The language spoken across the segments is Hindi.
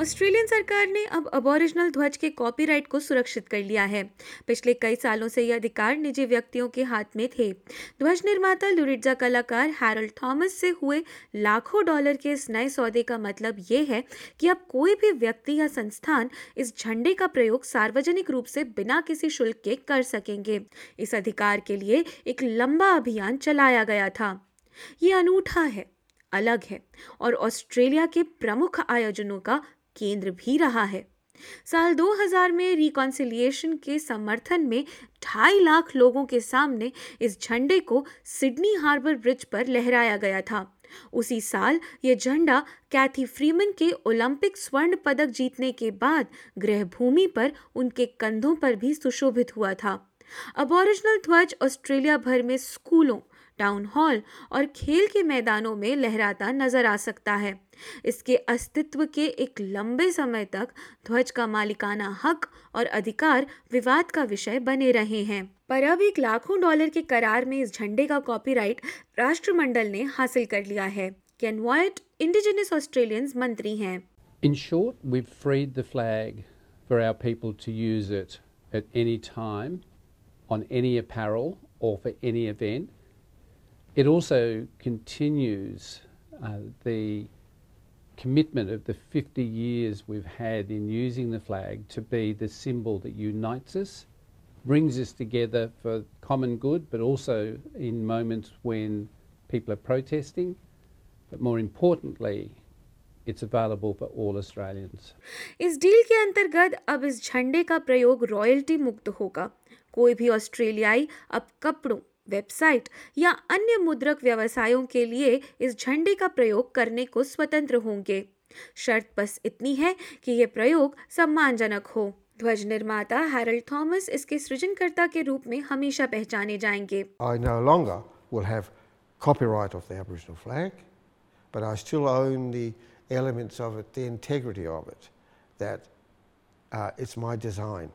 ऑस्ट्रेलियन सरकार ने अब अबॉरिजिनल ध्वज के कॉपीराइट को सुरक्षित कर लिया है। पिछले कई सालों से यह अधिकार निजी व्यक्तियों के हाथ में थे। ध्वज निर्माता लुरिट्जा कलाकार हैरोल्ड थॉमस से हुए लाखों डॉलर के इस नए सौदे का मतलब ये है कि अब कोई भी व्यक्ति या संस्थान इस झंडे का प्रयोग सार्वजनिक रूप से बिना किसी शुल्क के कर सकेंगे। इस अधिकार के लिए एक लंबा अभियान चलाया गया था। ये अनूठा है, अलग है और ऑस्ट्रेलिया के प्रमुख आयोजनों का केंद्र भी रहा है। साल 2000 में रिकॉन्सिलिएशन के समर्थन में 2.5 लाख लोगों के सामने इस झंडे को सिडनी हार्बर ब्रिज पर लहराया गया था। उसी साल ये झंडा कैथी फ्रीमन के ओलंपिक स्वर्ण पदक जीतने के बाद गृहभूमि पर उनके कंधों पर भी सुशोभित हुआ था। अबॉरिजिनल ध्वज ऑस्ट्रेलिया भर में स्कूलों, टाउन हॉल और खेल के मैदानों में लहराता नजर आ सकता है। इसके अस्तित्व के एक लंबे समय तक ध्वज का मालिकाना हक और अधिकार विवाद का विषय बने रहे हैं, पर अब एक लाखों डॉलर के करार में इस झंडे का कॉपीराइट राष्ट्रमंडल ने हासिल कर लिया है। केन वायट इंडिजिनस ऑस्ट्रेलियंस मंत्री हैं। In short we have freed the flag for our people to use it at any time on any apparel और for any event. It also continues the commitment of the 50 years we've had in using the flag to be the symbol that unites us, brings us together for common good, but also in moments when people are protesting, but more importantly, It's available for all Australians. इस डील के अंतर्गत अब इस झंडे का प्रयोग रॉयल्टी मुक्त होगा। कोई भी ऑस्ट्रेलियाई अब कपड़ों, वेबसाइट या अन्य मुद्रक व्यवसायों के लिए इस झंडे का प्रयोग करने को स्वतंत्र होंगे। शर्त बस इतनी है कि यह प्रयोग सम्मानजनक हो। ध्वज निर्माता हैरोल्ड थॉमस इसके सृजनकर्ता के रूप में हमेशा पहचाने जाएंगे। I no longer will have copyright of the Aboriginal flag, but I still own the elements of it, the integrity of it, that it's my design.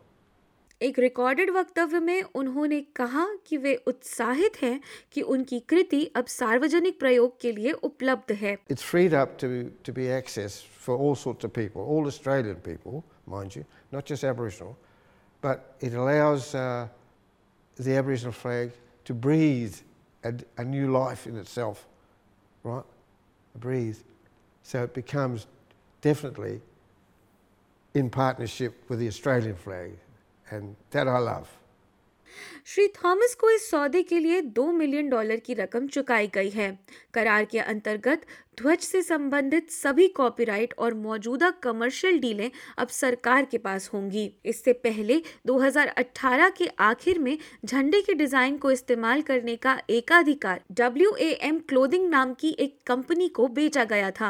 एक रिकॉर्डेड वक्तव्य में उन्होंने कहा कि वे उत्साहित हैं कि उनकी कृति अब सार्वजनिक प्रयोग के लिए उपलब्ध है। It's freed up to be accessed for all sorts of people, all Australian people, mind you, not just Aboriginal, but it allows the Aboriginal flag to breathe a new life in itself, right? Breathe. So it becomes definitely in partnership with the Australian flag. And that I love. Shri Thomas को इस सौदे के लिए $2 मिलियन की रकम चुकाई गई है। करार के अंतर्गत ध्वज से संबंधित सभी कॉपीराइट और मौजूदा कमर्शियल डीलें अब सरकार के पास होंगी। इससे पहले 2018 के आखिर में झंडे के डिजाइन को इस्तेमाल करने का एकाधिकार WAM क्लोथिंग नाम की एक कंपनी को बेचा गया था।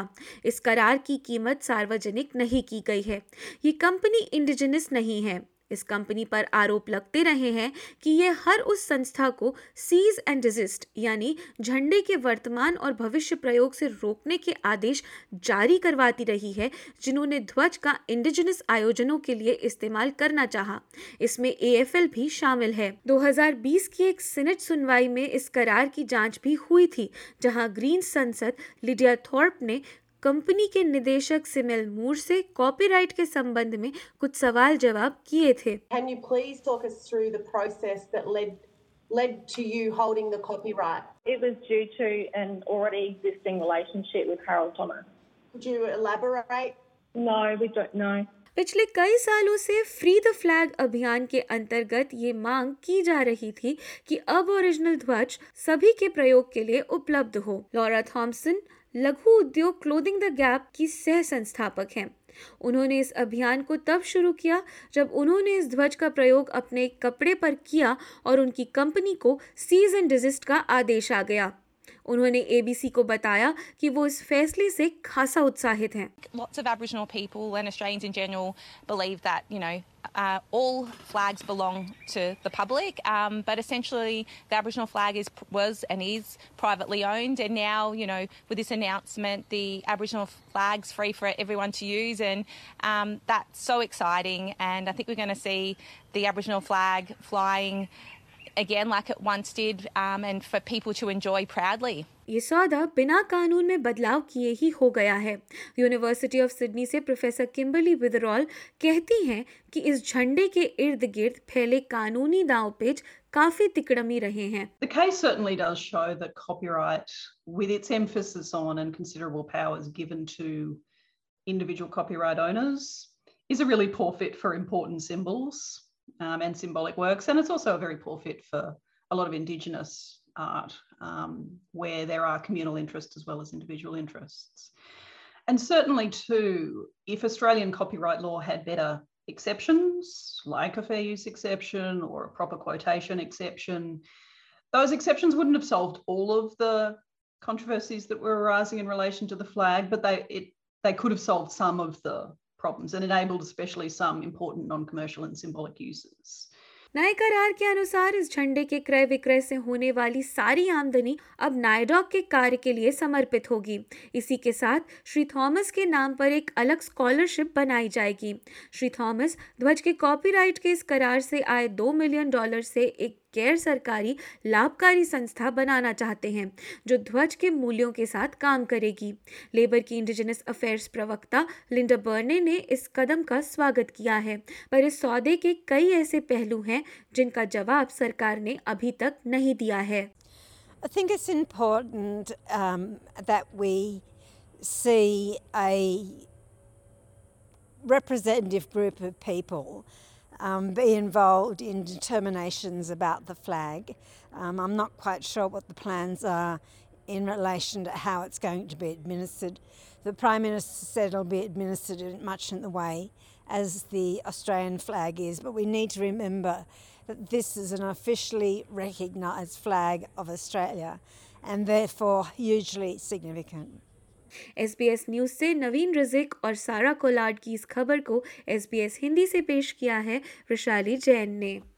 इस करार की कीमत सार्वजनिक नहीं की गई है। ये कंपनी इंडिजिनस नहीं है। इस कंपनी पर आरोप लगते रहे हैं कि यह हर उस संस्था को सीज एंड डिजिस्ट यानी झंडे के वर्तमान और भविष्य प्रयोग से रोकने के आदेश जारी करवाती रही है जिन्होंने ध्वज का इंडिजिनस आयोजनों के लिए इस्तेमाल करना चाहा। इसमें AFL भी शामिल है। 2020 की एक सीनेट सुनवाई में इस करार की जांच भी हुई थी, जहां ग्रीन सांसद लिडिया थॉर्प ने कंपनी के निदेशक सिमेल मूर से कॉपीराइट के संबंध में कुछ सवाल जवाब किए थे। Can you please talk us through the process that led to you holding the copyright? It was due to an already existing relationship with Harold Thomas. Could you elaborate? No, we don't know. पिछले कई सालों से फ्री द फ्लैग अभियान के अंतर्गत ये मांग की जा रही थी कि अबॉरिजिनल ध्वज सभी के प्रयोग के लिए उपलब्ध हो। लॉरा थॉमसन लघु उद्योग क्लोथिंग द गैप की सह संस्थापक हैं। उन्होंने इस अभियान को तब शुरू किया जब उन्होंने इस ध्वज का प्रयोग अपने कपड़े पर किया और उनकी कंपनी को सीज एंड डिजिस्ट का आदेश आ गया। उन्होंने ABC को बताया कि वो इस फैसले से खासा उत्साहित हैं। Lots of Aboriginal people and Australians in general believe that, you know, all flags belong to the public, but essentially the Aboriginal flag was and is privately owned, and now, you know, with this announcement, the Aboriginal flag's free for everyone to use, and that's so exciting. And I think we're going to see the Aboriginal flag flying again like it once did, and for people to enjoy proudly. ये सौदा बिना कानून में बदलाव किए ही हो गया है। यूनिवर्सिटी ऑफ सिडनी से प्रोफेसर किम्बरली विदरॉल कहती हैं कि इस झंडे के इर्द गिर्द फैले कानूनी दांवपेच काफी तिकड़मी रहे हैं। The case certainly does show that copyright, with its emphasis on and considerable powers given to individual copyright owners, is a really poor fit for important symbols and symbolic works, and it's also a very poor fit for a lot of Indigenous art, where there are communal interests as well as individual interests. And certainly too, if Australian copyright law had better exceptions, like a fair use exception or a proper quotation exception, those exceptions wouldn't have solved all of the controversies that were arising in relation to the flag, but they could have solved some of the problems and enabled especially some important non-commercial and symbolic uses. नए करार के अनुसार इस झंडे के क्रय विक्रय से होने वाली सारी आमदनी अब नायडॉक के कार्य के लिए समर्पित होगी। इसी के साथ श्री थॉमस के नाम पर एक अलग स्कॉलरशिप बनाई जाएगी। श्री थॉमस ध्वज के कॉपीराइट के इस करार से आए $2 million से एक गैर सरकारी लाभकारी संस्था बनाना चाहते हैं जो ध्वज के मूल्यों के साथ काम करेगी। लेबर की इंडिजिनस अफेयर्स प्रवक्ता लिंडा बर्ने ने इस कदम का स्वागत किया है, पर इस सौदे के कई ऐसे पहलू हैं जिनका जवाब सरकार ने अभी तक नहीं दिया है। I think it's important that we see a representative group of people be involved in determinations about the flag. I'm not quite sure what the plans are in relation to how it's going to be administered. The Prime Minister said it'll be administered much in the way as the Australian flag is, but we need to remember that this is an officially recognised flag of Australia and therefore hugely significant. SBS news से नवीन रज़िक और सारा कोलाड की इस खबर को SBS हिंदी से पेश किया है वैशाली जैन ने।